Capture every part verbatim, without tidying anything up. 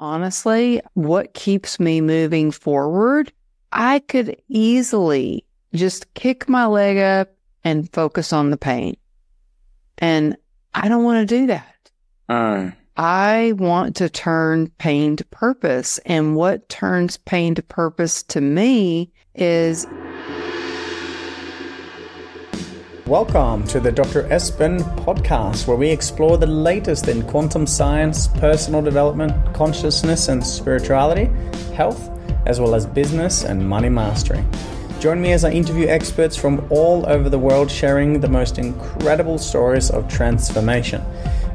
honestly, what keeps me moving forward, I could easily just kick my leg up and focus on the pain. And I don't want to do that. Uh. I want to turn pain to purpose. And what turns pain to purpose to me is... Welcome to the Doctor Espen podcast, where we explore the latest in quantum science, personal development, consciousness and spirituality, health, as well as business and money mastery. Join me as I interview experts from all over the world sharing the most incredible stories of transformation.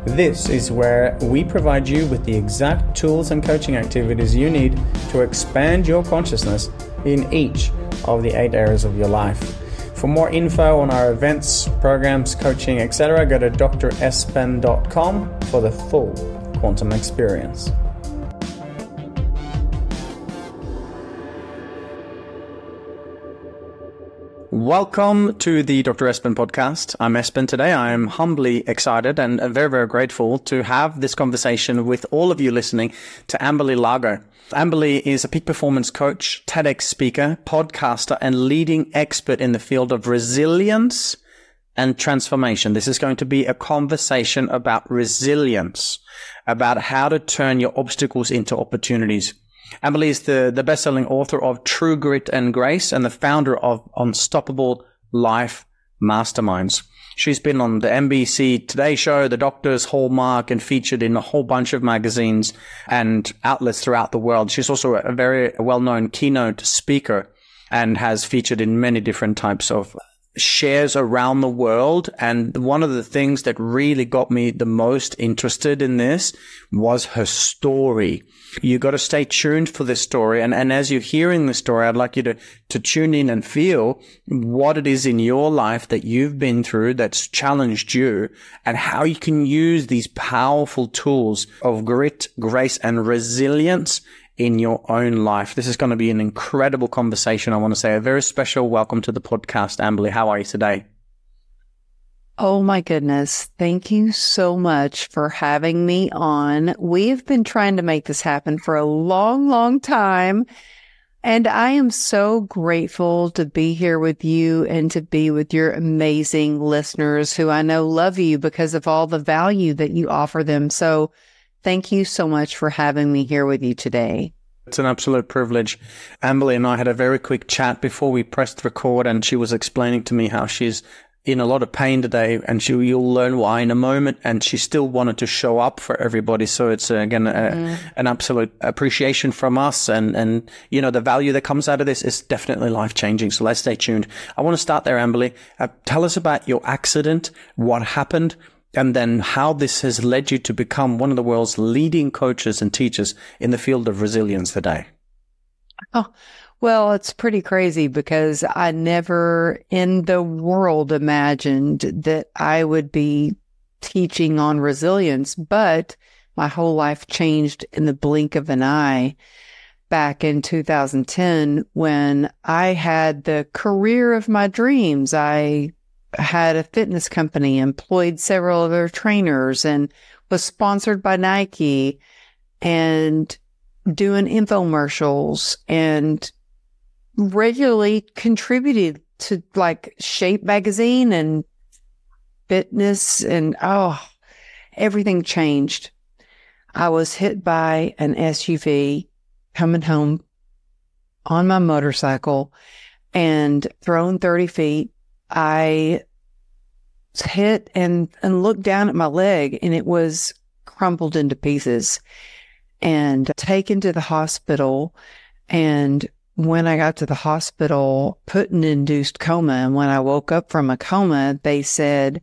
This is where we provide you with the exact tools and coaching activities you need to expand your consciousness in each of the eight areas of your life. For more info on our events, programs, coaching, et cetera, go to D R espen dot com for the full quantum experience. Welcome to the Doctor Espen podcast. I'm Espen today. I am humbly excited and very, very grateful to have this conversation with all of you listening to Amberley Lago. Amberley is a peak performance coach, TEDx speaker, podcaster, and leading expert in the field of resilience and transformation. This is going to be a conversation about resilience, about how to turn your obstacles into opportunities. Amberley is the, the best-selling author of True Grit and Grace and the founder of Unstoppable Life Masterminds. She's been on the N B C Today Show, The Doctors, Hallmark, and featured in a whole bunch of magazines and outlets throughout the world. She's also a very well-known keynote speaker and has featured in many different types of shares around the world. And one of the things that really got me the most interested in this was her story. You got to stay tuned for this story. And, and as you're hearing the story, I'd like you to, to tune in and feel what it is in your life that you've been through that's challenged you and how you can use these powerful tools of grit, grace, and resilience in your own life. This is going to be an incredible conversation. I want to say a very special welcome to the podcast, Amberley. How are you today? Oh my goodness. Thank you so much for having me on. We've been trying to make this happen for a long, long time. And I am so grateful to be here with you and to be with your amazing listeners who I know love you because of all the value that you offer them. So thank you so much for having me here with you today. It's an absolute privilege. Amberley and I had a very quick chat before we pressed record, and she was explaining to me how she's in a lot of pain today, and she, you'll learn why in a moment, and she still wanted to show up for everybody. So it's, uh, again, a, mm. an absolute appreciation from us, and, and, you know, the value that comes out of this is definitely life-changing. So let's stay tuned. I want to start there, Amberley. Uh, tell us about your accident, what happened, and then how this has led you to become one of the world's leading coaches and teachers in the field of resilience today. Oh, well, it's pretty crazy because I never in the world imagined that I would be teaching on resilience, but my whole life changed in the blink of an eye back in two thousand ten when I had the career of my dreams. I had a fitness company, employed several of their trainers, and was sponsored by Nike and doing infomercials and regularly contributed to like Shape magazine and fitness, and oh, everything changed. I was hit by an S U V coming home on my motorcycle and thrown thirty feet. I hit and, and looked down at my leg, and it was crumpled into pieces and taken to the hospital. And when I got to the hospital, put in induced coma. And when I woke up from a coma, they said,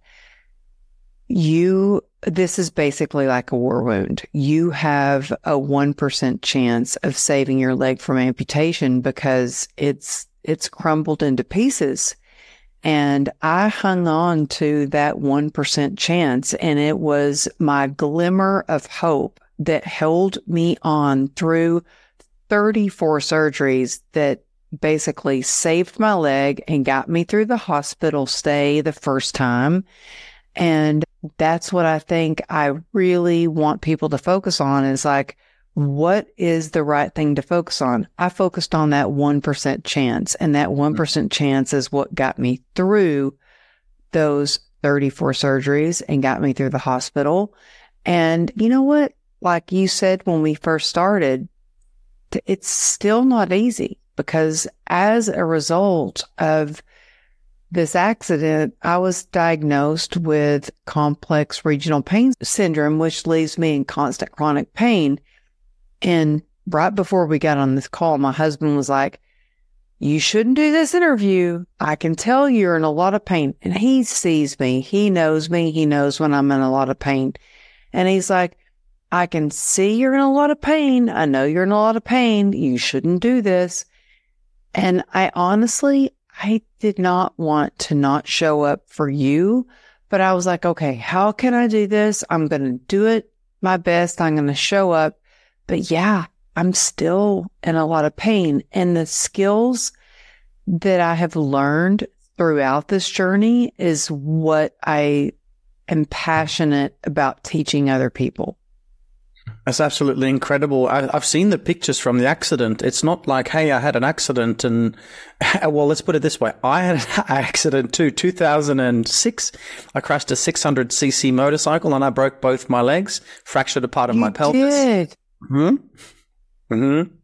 you, this is basically like a war wound. You have a one percent chance of saving your leg from amputation because it's, it's crumbled into pieces. And I hung on to that one percent chance. And it was my glimmer of hope that held me on through thirty-four surgeries that basically saved my leg and got me through the hospital stay the first time. And that's what I think I really want people to focus on is like what is the right thing to focus on? I focused on that one percent chance, and that one percent chance is what got me through those thirty-four surgeries and got me through the hospital. And you know what? Like you said, when we first started, it's still not easy, because as a result of this accident, I was diagnosed with complex regional pain syndrome, which leaves me in constant chronic pain. And right before we got on this call, my husband was like, "You shouldn't do this interview. I can tell you're in a lot of pain." And he sees me. He knows me. He knows when I'm in a lot of pain. And he's like, "I can see you're in a lot of pain. I know you're in a lot of pain. You shouldn't do this." And I honestly, I did not want to not show up for you, but I was like, okay, how can I do this? I'm going to do it my best. I'm going to show up. But yeah, I'm still in a lot of pain. And the skills that I have learned throughout this journey is what I am passionate about teaching other people. That's absolutely incredible. I, I've seen the pictures from the accident. It's not like, hey, I had an accident, and well, let's put it this way. I had an accident too. two thousand six, I crashed a six hundred c c motorcycle and I broke both my legs, fractured a part of you my pelvis. Did. Mm-hmm. Mm-hmm.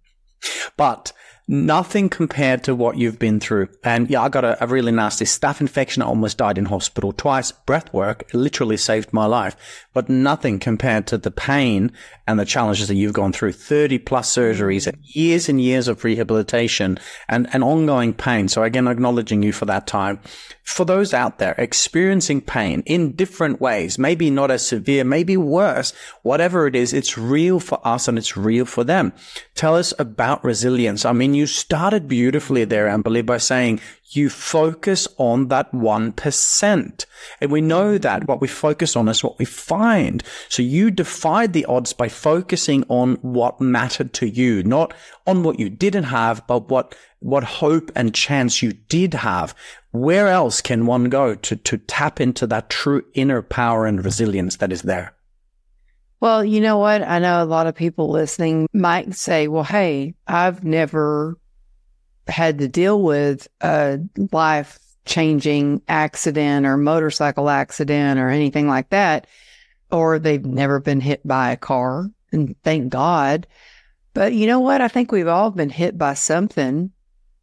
But nothing compared to what you've been through. And yeah, I got a, a really nasty staph infection. I almost died in hospital twice. Breath work literally saved my life, but nothing compared to the pain and the challenges that you've gone through. thirty plus surgeries and years and years of rehabilitation and, and ongoing pain. So again, acknowledging you for that time. For those out there experiencing pain in different ways, maybe not as severe, maybe worse, whatever it is, it's real for us and it's real for them. Tell us about resilience. I mean, you started beautifully there, Amberley, by saying you focus on that one percent. And we know that what we focus on is what we find. So you defied the odds by focusing on what mattered to you, not on what you didn't have, but what, what hope and chance you did have. Where else can one go to, to tap into that true inner power and resilience that is there? Well, you know what? I know a lot of people listening might say, well, hey, I've never had to deal with a life-changing accident or motorcycle accident or anything like that, or they've never been hit by a car, and thank God. But you know what? I think we've all been hit by something,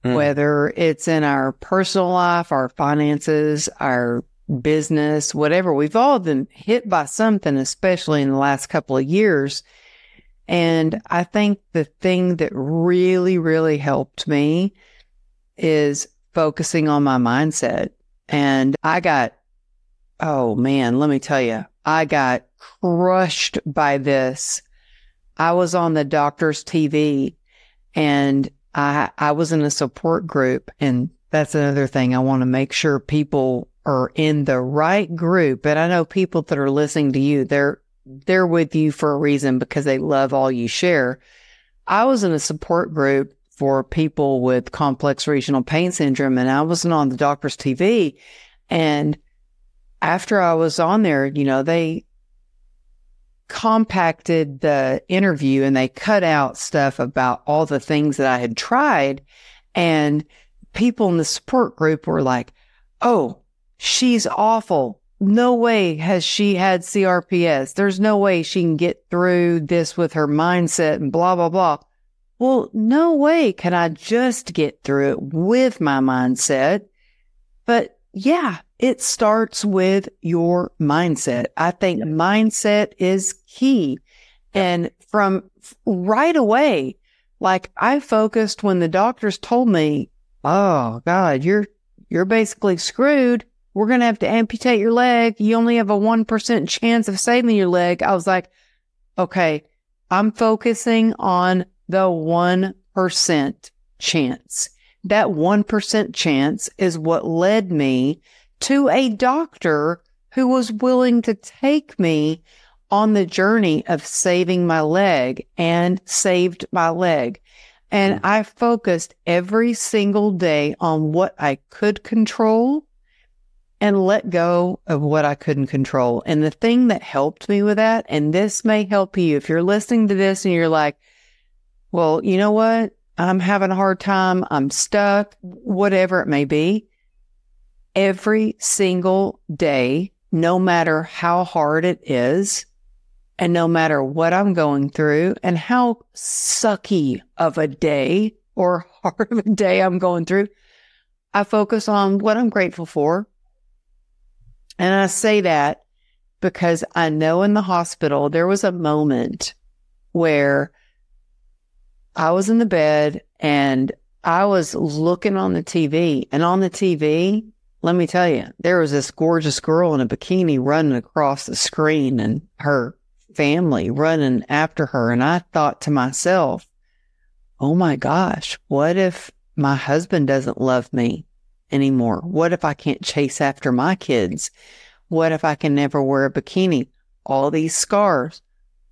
mm. whether it's in our personal life, our finances, our business, whatever. We've all been hit by something, especially in the last couple of years. And I think the thing that really, really helped me is focusing on my mindset. And I got, oh man, let me tell you, I got crushed by this. I was on The Doctors T V, and I, I was in a support group. And that's another thing. I want to make sure people are in the right group. And I know people that are listening to you, they're They're with you for a reason, because they love all you share. I was in a support group for people with complex regional pain syndrome, and I wasn't on The Doctor's T V. And after I was on there, you know, they compacted the interview and they cut out stuff about all the things that I had tried. And people in the support group were like, "Oh, she's awful. No way has she had C R P S. There's no way she can get through this with her mindset and blah, blah, blah." Well, no way can I just get through it with my mindset. But yeah, it starts with your mindset. I think yep. mindset is key. Yep. And from right away, like I focused when the doctors told me, "Oh God, you're, you're basically screwed. We're going to have to amputate your leg. You only have a one percent chance of saving your leg." I was like, okay, I'm focusing on the one percent chance. That one percent chance is what led me to a doctor who was willing to take me on the journey of saving my leg, and saved my leg. And I focused every single day on what I could control and let go of what I couldn't control. And the thing that helped me with that, and this may help you if you're listening to this and you're like, well, you know what? I'm having a hard time. I'm stuck, whatever it may be. Every single day, no matter how hard it is, and no matter what I'm going through and how sucky of a day or hard of a day I'm going through, I focus on what I'm grateful for. And I say that because I know in the hospital, there was a moment where I was in the bed and I was looking on the T V, and on the T V, let me tell you, there was this gorgeous girl in a bikini running across the screen and her family running after her. And I thought to myself, oh my gosh, what if my husband doesn't love me anymore? What if I can't chase after my kids? What if I can never wear a bikini? All these scars.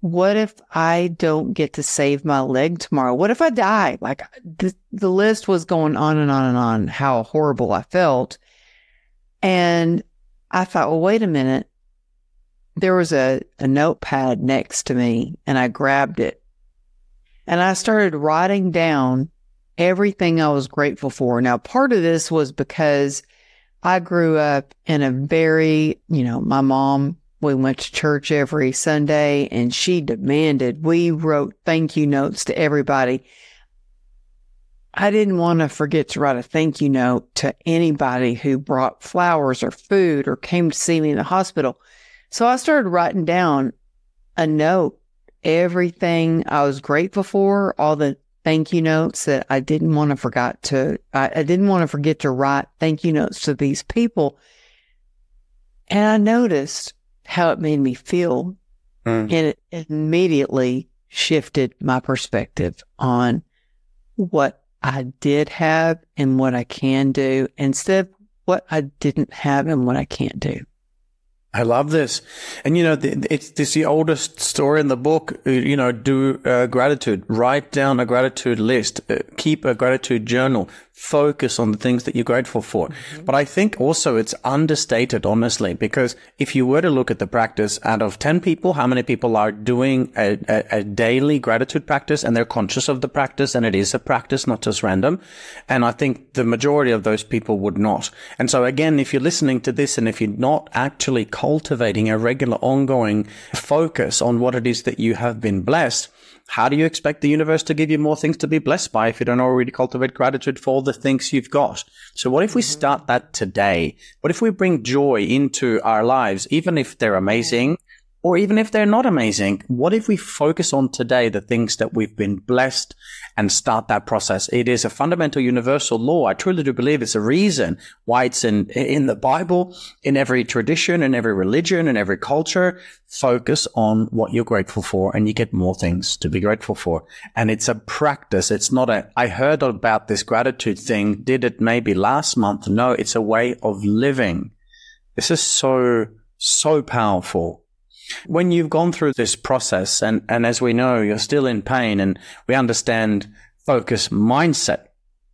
What if I don't get to save my leg tomorrow? What if I die? Like the, the list was going on and on and on, how horrible I felt. And I thought, well, wait a minute. There was a, a notepad next to me, and I grabbed it. And I started writing down everything I was grateful for. Now, part of this was because I grew up in a very, you know, my mom, we went to church every Sunday and she demanded, we wrote thank you notes to everybody. I didn't want to forget to write a thank you note to anybody who brought flowers or food or came to see me in the hospital. So I started writing down a note, everything I was grateful for, all the thank you notes that I didn't want to forget to, I, I didn't want to forget to write thank you notes to these people. And I noticed how it made me feel. Mm. And it immediately shifted my perspective on what I did have and what I can do instead of what I didn't have and what I can't do. I love this. And, you know, it's, it's the oldest story in the book, you know, do uh, gratitude, write down a gratitude list, uh, keep a gratitude journal, focus on the things that you're grateful for. Mm-hmm. But I think also it's understated, honestly, because if you were to look at the practice, out of ten people, how many people are doing a, a, a daily gratitude practice and they're conscious of the practice, and it is a practice, not just random. And I think the majority of those people would not. And so again, if you're listening to this and if you're not actually cultivating a regular ongoing focus on what it is that you have been blessed, how do you expect the universe to give you more things to be blessed by if you don't already cultivate gratitude for all the things you've got? So what if we start that today? What if we bring joy into our lives, even if they're amazing or even if they're not amazing? What if we focus on today the things that we've been blessed and start that process? It is a fundamental universal law. I truly do believe it's a reason why it's in in the Bible, in every tradition, in every religion, in every culture. Focus on what you're grateful for and you get more things to be grateful for. And it's a practice. It's not a, I heard about this gratitude thing, did it maybe last month. No, it's a way of living. This is so, so powerful. When you've gone through this process, and, and as we know, you're still in pain, and we understand focus mindset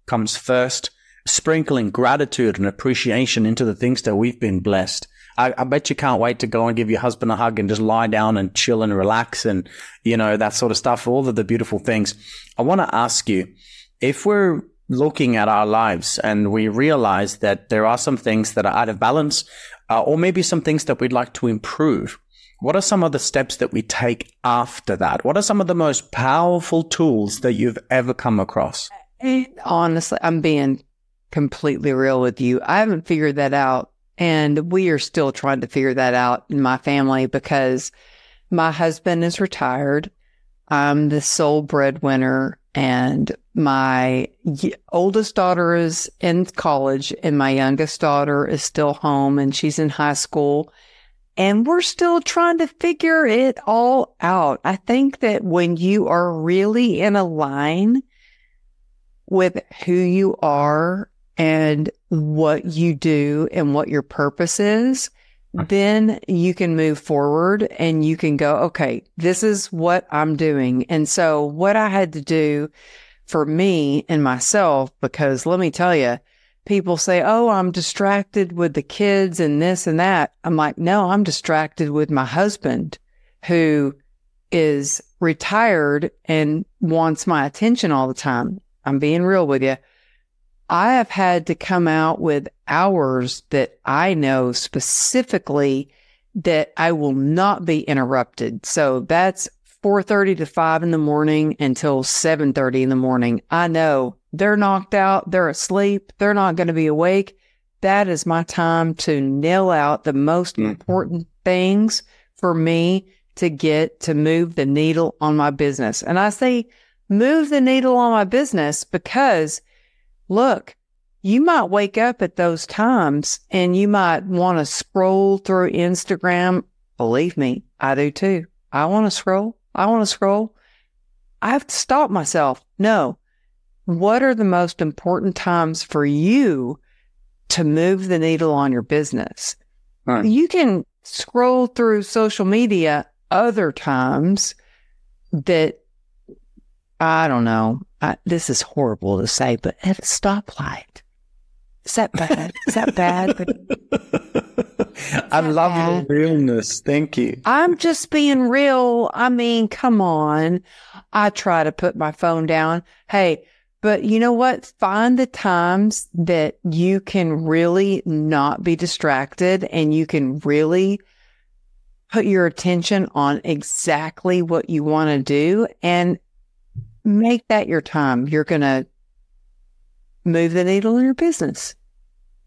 comes first, sprinkling gratitude and appreciation into the things that we've been blessed. I, I bet you can't wait to go and give your husband a hug and just lie down and chill and relax and, you know, that sort of stuff, all of the beautiful things. I want to ask you, if we're looking at our lives and we realize that there are some things that are out of balance, uh, or maybe some things that we'd like to improve, what are some of the steps that we take after that? What are some of the most powerful tools that you've ever come across? Honestly, I'm being completely real with you. I haven't figured that out. And we are still trying to figure that out in my family because my husband is retired. I'm the sole breadwinner. And my oldest daughter is in college. And my youngest daughter is still home. And she's in high school. And we're still trying to figure it all out. I think that when you are really in a line with who you are and what you do and what your purpose is, then you can move forward and you can go, okay, this is what I'm doing. And so what I had to do for me and myself, because let me tell you, people say, oh, I'm distracted with the kids and this and that. I'm like, no, I'm distracted with my husband who is retired and wants my attention all the time. I'm being real with you. I have had to come out with hours that I know specifically that I will not be interrupted. So that's four thirty to five in the morning until seven thirty in the morning. I know they're knocked out. They're asleep. They're not going to be awake. That is my time to nail out the most mm. important things for me to get to move the needle on my business. And I say move the needle on my business because, look, you might wake up at those times and you might want to scroll through Instagram. Believe me, I do too. I want to scroll. I want to scroll. I have to stop myself. No. What are the most important times for you to move the needle on your business? Right. You can scroll through social media other times that, I don't know. I, this is horrible to say, but at a stoplight. Is that bad? Is that bad? I love your realness. Thank you. I'm just being real. I mean, come on. I try to put my phone down. Hey, but you know what? Find the times that you can really not be distracted and you can really put your attention on exactly what you want to do and make that your time. You're going to move the needle in your business.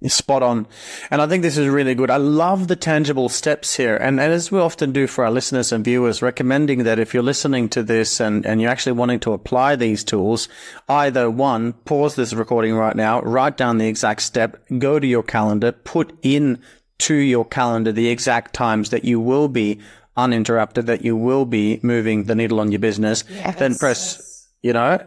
Spot on. And I think this is really good. I love the tangible steps here. And, and as we often do for our listeners and viewers, recommending that if you're listening to this and, and you're actually wanting to apply these tools, either one, pause this recording right now, write down the exact step, go to your calendar, put in to your calendar the exact times that you will be uninterrupted, that you will be moving the needle on your business, yes. then press... Yes. You know,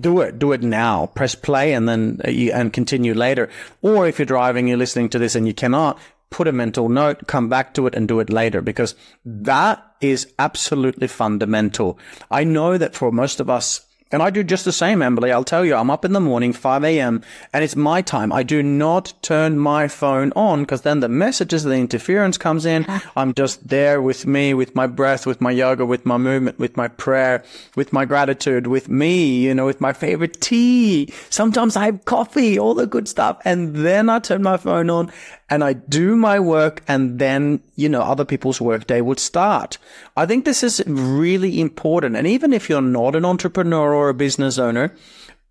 do it, do it now. Press play and then, and continue later. Or if you're driving, you're listening to this and you cannot, put a mental note, come back to it and do it later, because that is absolutely fundamental. I know that for most of us, and I do just the same, Amberley, I'll tell you, I'm up in the morning, five a.m., and it's my time. I do not turn my phone on because then the messages, the interference comes in. I'm just there with me, with my breath, with my yoga, with my movement, with my prayer, with my gratitude, with me, you know, with my favorite tea. Sometimes I have coffee, all the good stuff. And then I turn my phone on and I do my work. And then, you know, other people's work day would start. I think this is really important. And even if you're not an entrepreneur or a business owner,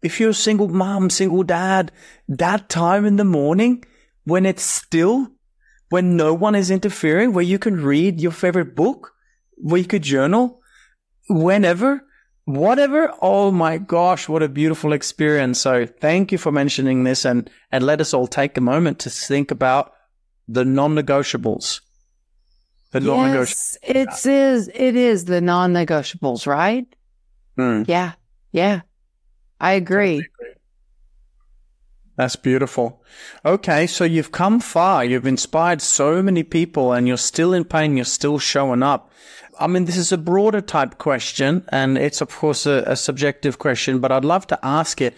if you're a single mom, single dad, that time in the morning when it's still, when no one is interfering, where you can read your favorite book, where you could journal, whenever, whatever. Oh my gosh, what a beautiful experience. So thank you for mentioning this, and, and let us all take a moment to think about the non-negotiables. The yes, non-negotiables. It is, it is the non-negotiables, right? Mm. Yeah. Yeah, I agree. That's beautiful. Okay, so you've come far. You've inspired so many people and you're still in pain. You're still showing up. I mean, this is a broader type question and it's, of course, a, a subjective question, but I'd love to ask it.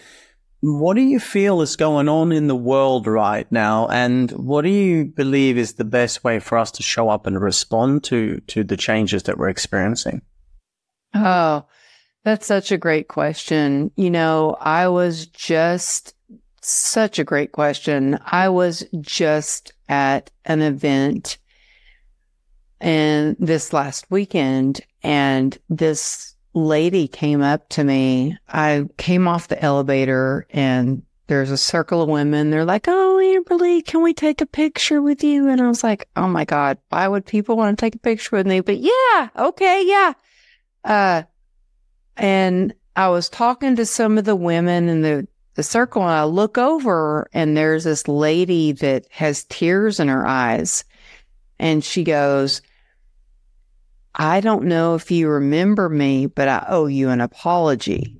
What do you feel is going on in the world right now? And what do you believe is the best way for us to show up and respond to, to the changes that we're experiencing? Oh, that's such a great question. You know, I was just such a great question. I was just at an event and this last weekend, and this lady came up to me. I came off the elevator and there's a circle of women. They're like, oh, Amberley, can we take a picture with you? And I was like, oh my God, why would people want to take a picture with me? But yeah, okay, yeah. Uh, And I was talking to some of the women in the, the circle, and I look over and there's this lady that has tears in her eyes. And she goes, I don't know if you remember me, but I owe you an apology.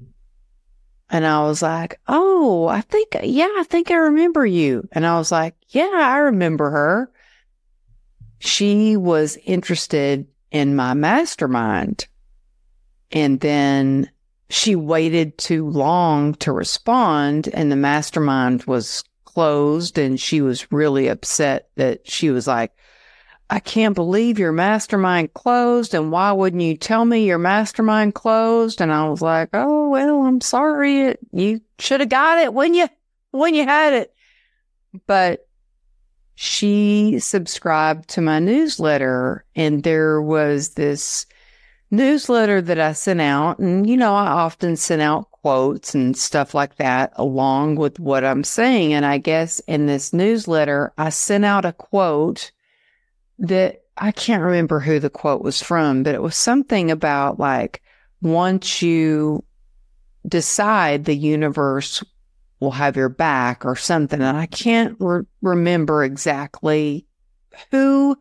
And I was like, oh, I think, yeah, I think I remember you. And I was like, yeah, I remember her. She was interested in my mastermind. And then she waited too long to respond, and the mastermind was closed, and she was really upset that she was like, I can't believe your mastermind closed, and why wouldn't you tell me your mastermind closed? And I was like, oh, well, I'm sorry. You should have got it when you, when you had it. But she subscribed to my newsletter, and there was this newsletter that I sent out. And, you know, I often send out quotes and stuff like that along with what I'm saying. And I guess in this newsletter, I sent out a quote that I can't remember who the quote was from, but it was something about like, once you decide, the universe will have your back or something. And I can't re- remember exactly who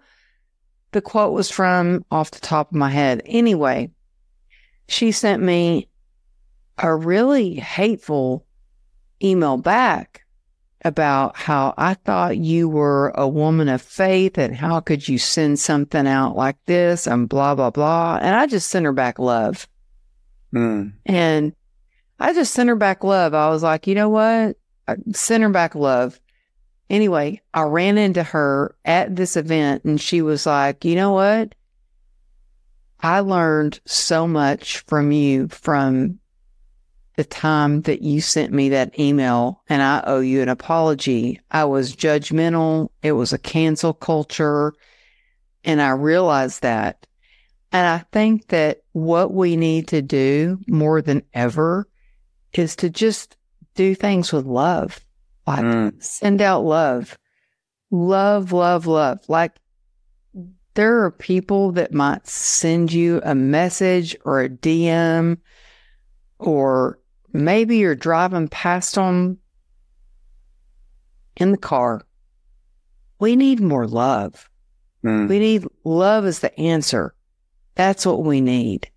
the quote was from off the top of my head. Anyway, she sent me a really hateful email back about how I thought you were a woman of faith and how could you send something out like this and blah, blah, blah. And I just sent her back love. Mm. And I just sent her back love. I was like, you know what? I sent her back love. Anyway, I ran into her at this event, and she was like, you know what? I learned so much from you from the time that you sent me that email, and I owe you an apology. I was judgmental. It was a cancel culture. And I realized that. And I think that what we need to do more than ever is to just do things with love. Like mm. send out love, love, love, love. Like, there are people that might send you a message or a D M, or maybe you're driving past them in the car. We need more love. Mm. We need love as the answer. That's what we need.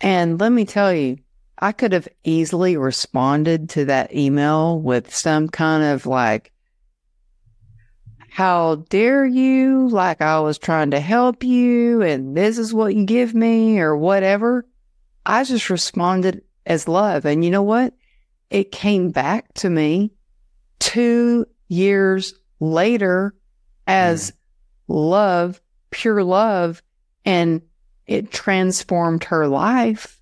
And let me tell you, I could have easily responded to that email with some kind of like, how dare you? Like, I was trying to help you, and this is what you give me, or whatever. I just responded as love. And you know what? It came back to me two years later as mm. love, pure love. And it transformed her life.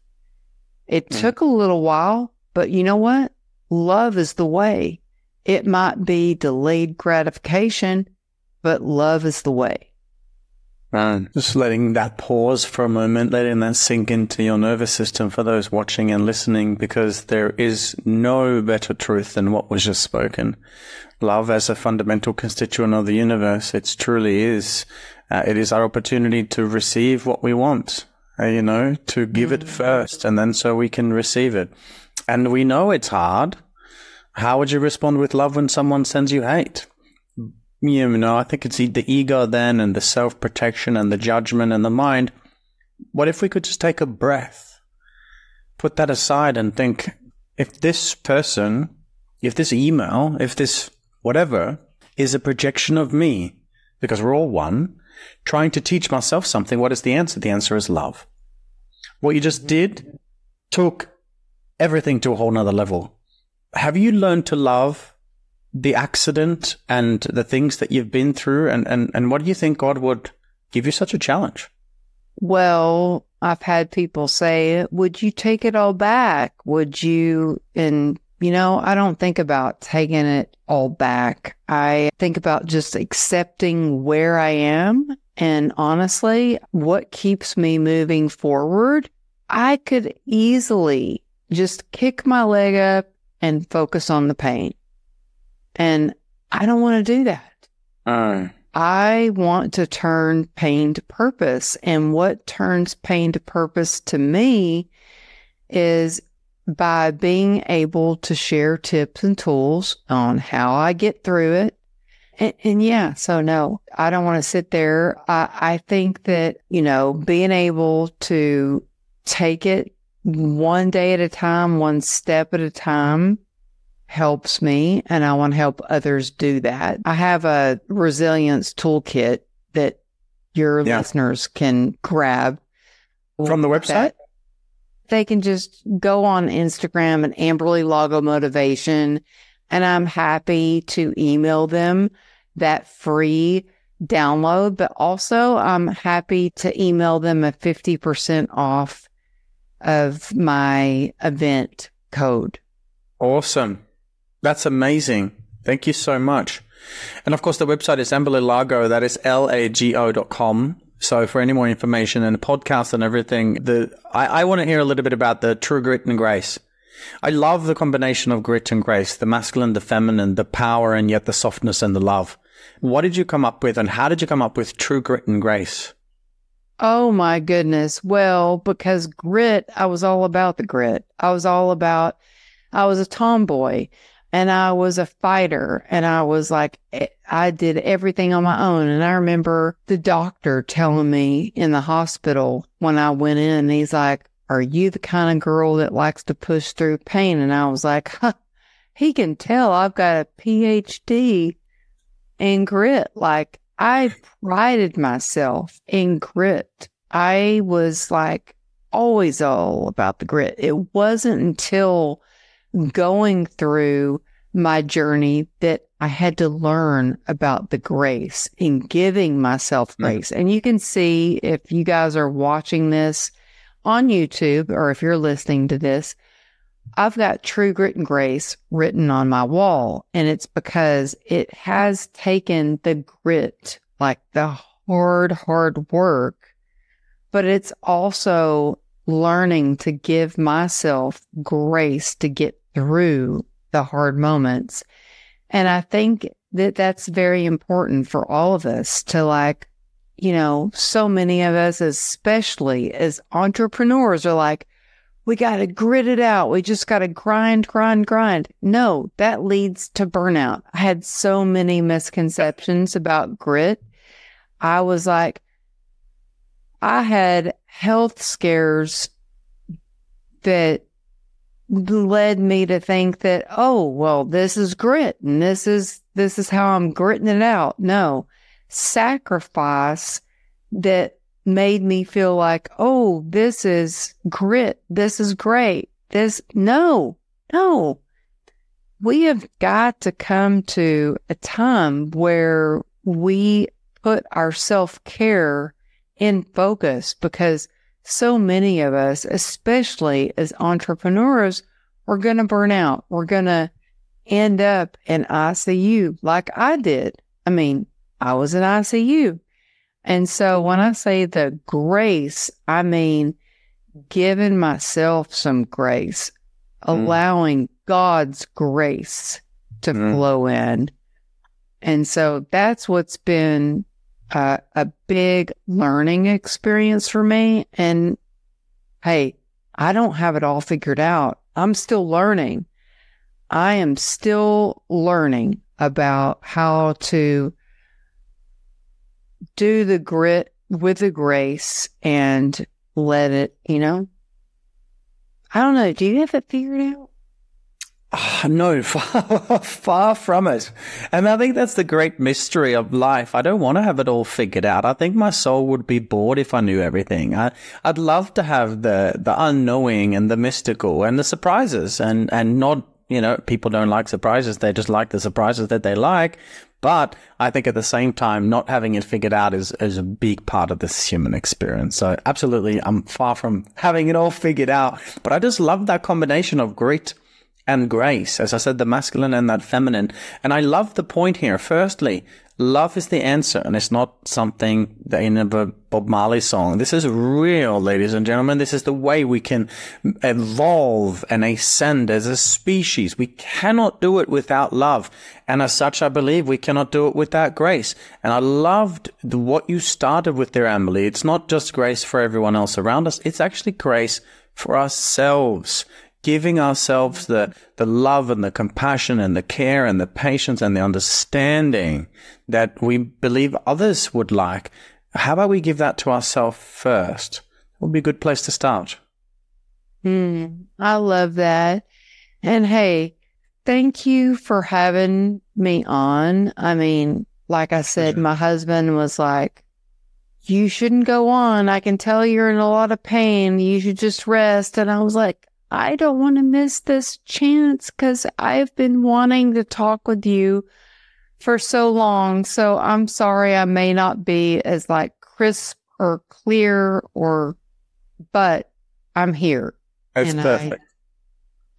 It mm. took a little while, but you know what? Love is the way. It might be delayed gratification, but love is the way. Man, just letting that pause for a moment, letting that sink into your nervous system for those watching and listening, because there is no better truth than what was just spoken. Love as a fundamental constituent of the universe, it truly is. Uh, it is our opportunity to receive what we want, uh, you know, to give mm-hmm. it first, and then so we can receive it. And we know it's hard. How would you respond with love when someone sends you hate? You know, I think it's the ego then, and the self-protection, and the judgment, and the mind. What if we could just take a breath, put that aside, and think, if this person, if this email, if this whatever is a projection of me, because we're all one, trying to teach myself something, what is the answer? The answer is love. What you just did took everything to a whole nother level. Have you learned to love the accident and the things that you've been through, and, and, and what do you think God would give you such a challenge? Well, I've had people say, would you take it all back? Would you? And, you know, I don't think about taking it all back. I think about just accepting where I am. And honestly, what keeps me moving forward, I could easily just kick my leg up and focus on the pain. And I don't want to do that. Uh, I want to turn pain to purpose. And what turns pain to purpose to me is by being able to share tips and tools on how I get through it. And, and yeah, so no, I don't want to sit there. I, I think that, you know, being able to take it one day at a time, one step at a time, helps me, and I want to help others do that. I have a resilience toolkit that your yeah. listeners can grab. From the website? That. They can just go on Instagram and Amberley Lago Motivation, and I'm happy to email them that free download, but also I'm happy to email them a fifty percent off of my event code. Awesome. That's amazing. Thank you so much. And of course, the website is Amberley Lago. That is L A G O dot com. So for any more information and the podcast and everything, the I, I want to hear a little bit about the True Grit and Grace. I love the combination of grit and grace, the masculine, the feminine, the power, and yet the softness and the love. What did you come up with, and how did you come up with True Grit and Grace? Oh, my goodness. Well, because grit, I was all about the grit. I was all about, I was a tomboy. And I was a fighter, and I was like, I did everything on my own. And I remember the doctor telling me in the hospital when I went in, he's like, are you the kind of girl that likes to push through pain? And I was like, huh, he can tell I've got a P H D in grit. Like, I prided myself in grit. I was like always all about the grit. It wasn't until going through my journey that I had to learn about the grace and giving myself grace. Mm. And you can see, if you guys are watching this on YouTube, or if you're listening to this, I've got True Grit and Grace written on my wall. And it's because it has taken the grit, like the hard, hard work, but it's also learning to give myself grace to get through the hard moments. And I think that that's very important for all of us to, like, you know, so many of us, especially as entrepreneurs, are like, we got to grit it out. We just got to grind, grind, grind. No, that leads to burnout. I had so many misconceptions about grit. I was like, I had health scares that led me to think that, oh, well, this is grit and this is, this is how I'm gritting it out. No, sacrifice that made me feel like, oh, this is grit. This is great. This, no, no. We have got to come to a time where we put our self-care in focus, because so many of us, especially as entrepreneurs, we're going to burn out. We're going to end up in I C U like I did. I mean, I was in I C U. And so when I say the grace, I mean giving myself some grace, mm. allowing God's grace to mm. flow in. And so that's what's been Uh, a big learning experience for me. And hey, I don't have it all figured out. I'm still learning. I am still learning about how to do the grit with the grace and let it, you know, I don't know. Do you have it figured out? Oh, no, far, far from it. And I think that's the great mystery of life. I don't want to have it all figured out. I think my soul would be bored if I knew everything. I, I'd love to have the, the unknowing and the mystical and the surprises, and, and not, you know, people don't like surprises. They just like the surprises that they like. But I think at the same time, not having it figured out is, is a big part of this human experience. So absolutely, I'm far from having it all figured out. But I just love that combination of grit and grace, as I said, the masculine and that feminine. And I love the point here. Firstly, love is the answer, and it's not something that in a Bob Marley song. This is real, ladies and gentlemen. This is the way we can evolve and ascend as a species. We cannot do it without love. And as such, I believe we cannot do it without grace. And I loved what you started with there, Amberley. It's not just grace for everyone else around us. It's actually grace for ourselves. Giving ourselves the, the love and the compassion and the care and the patience and the understanding that we believe others would like. How about we give that to ourselves first? It would be a good place to start. Mm, I love that. And hey, thank you for having me on. I mean, like I said, my husband was like, you shouldn't go on. I can tell you're in a lot of pain. You should just rest. And I was like, I don't want to miss this chance because I've been wanting to talk with you for so long. So I'm sorry I may not be as like crisp or clear or, but I'm here. That's perfect.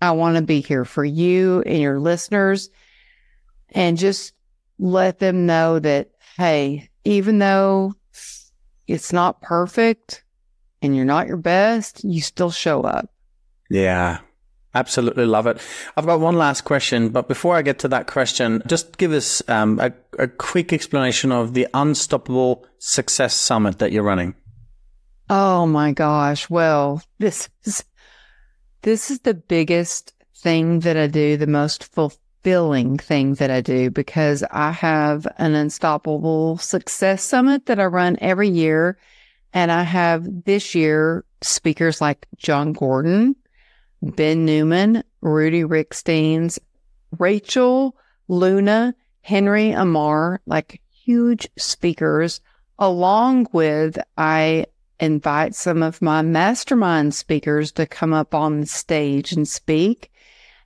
I, I want to be here for you and your listeners and just let them know that, hey, even though it's not perfect and you're not your best, you still show up. Yeah, absolutely love it. I've got one last question, but before I get to that question, just give us um, a, a quick explanation of the Unstoppable Success Summit that you're running. Oh my gosh. Well, this is, this is the biggest thing that I do, the most fulfilling thing that I do, because I have an Unstoppable Success Summit that I run every year. And I have this year speakers like John Gordon, Ben Newman, Rudy Ricksteins, Rachel Luna, Henry Ammar, like huge speakers, along with I invite some of my mastermind speakers to come up on the stage and speak.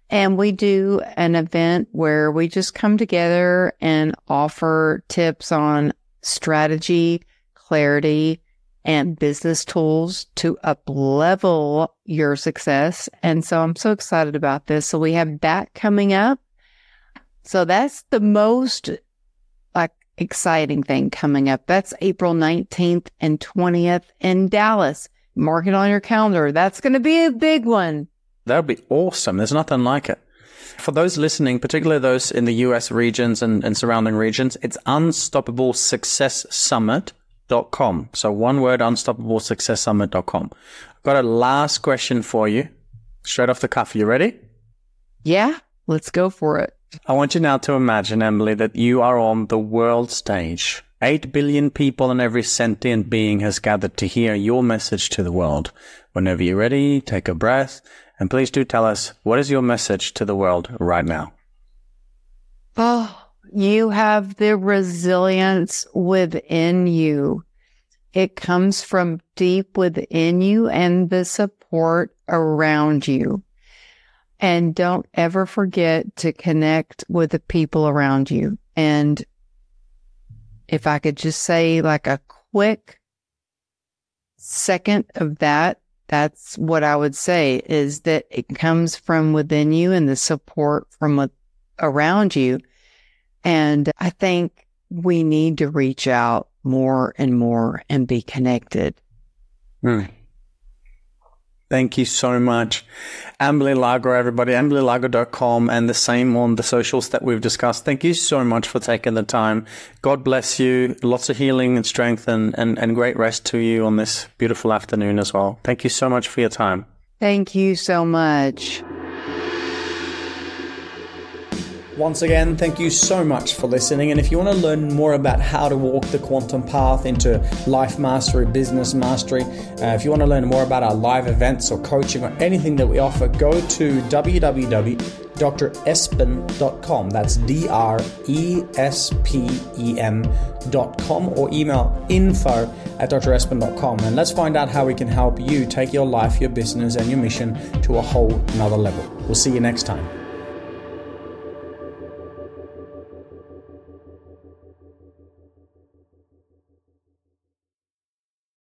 And we do an event where we just come together and offer tips on strategy, clarity, and business tools to up-level your success. And so I'm so excited about this. So we have that coming up. So that's the most like exciting thing coming up. That's April nineteenth and twentieth in Dallas. Mark it on your calendar. That's going to be a big one. That'll be awesome. There's nothing like it. For those listening, particularly those in the U S regions and, and surrounding regions, it's Unstoppable Success Summit. Dot com. So one word, unstoppable success summit dot com. I've got a last question for you, straight off the cuff. You ready? Yeah, let's go for it. I want you now to imagine, Amberley, that you are on the world stage. Eight billion people and every sentient being has gathered to hear your message to the world. Whenever you're ready, take a breath, and please do tell us, what is your message to the world right now? Oh. You have the resilience within you. It comes from deep within you and the support around you. And don't ever forget to connect with the people around you. And if I could just say like a quick second of that, that's what I would say, is that it comes from within you and the support from around you. And I think we need to reach out more and more and be connected. Mm. Thank you so much. Amberley Lago, everybody, amberley lago dot com, and the same on the socials that we've discussed. Thank you so much for taking the time. God bless you. Lots of healing and strength and, and, and great rest to you on this beautiful afternoon as well. Thank you so much for your time. Thank you so much. Once again, thank you so much for listening. And if you want to learn more about how to walk the quantum path into life mastery, business mastery, uh, if you want to learn more about our live events or coaching or anything that we offer, go to w w w dot dr espen dot com. That's D R E S P E N dot com, or email info at dr espen dot com. And let's find out how we can help you take your life, your business, and your mission to a whole nother level. We'll see you next time.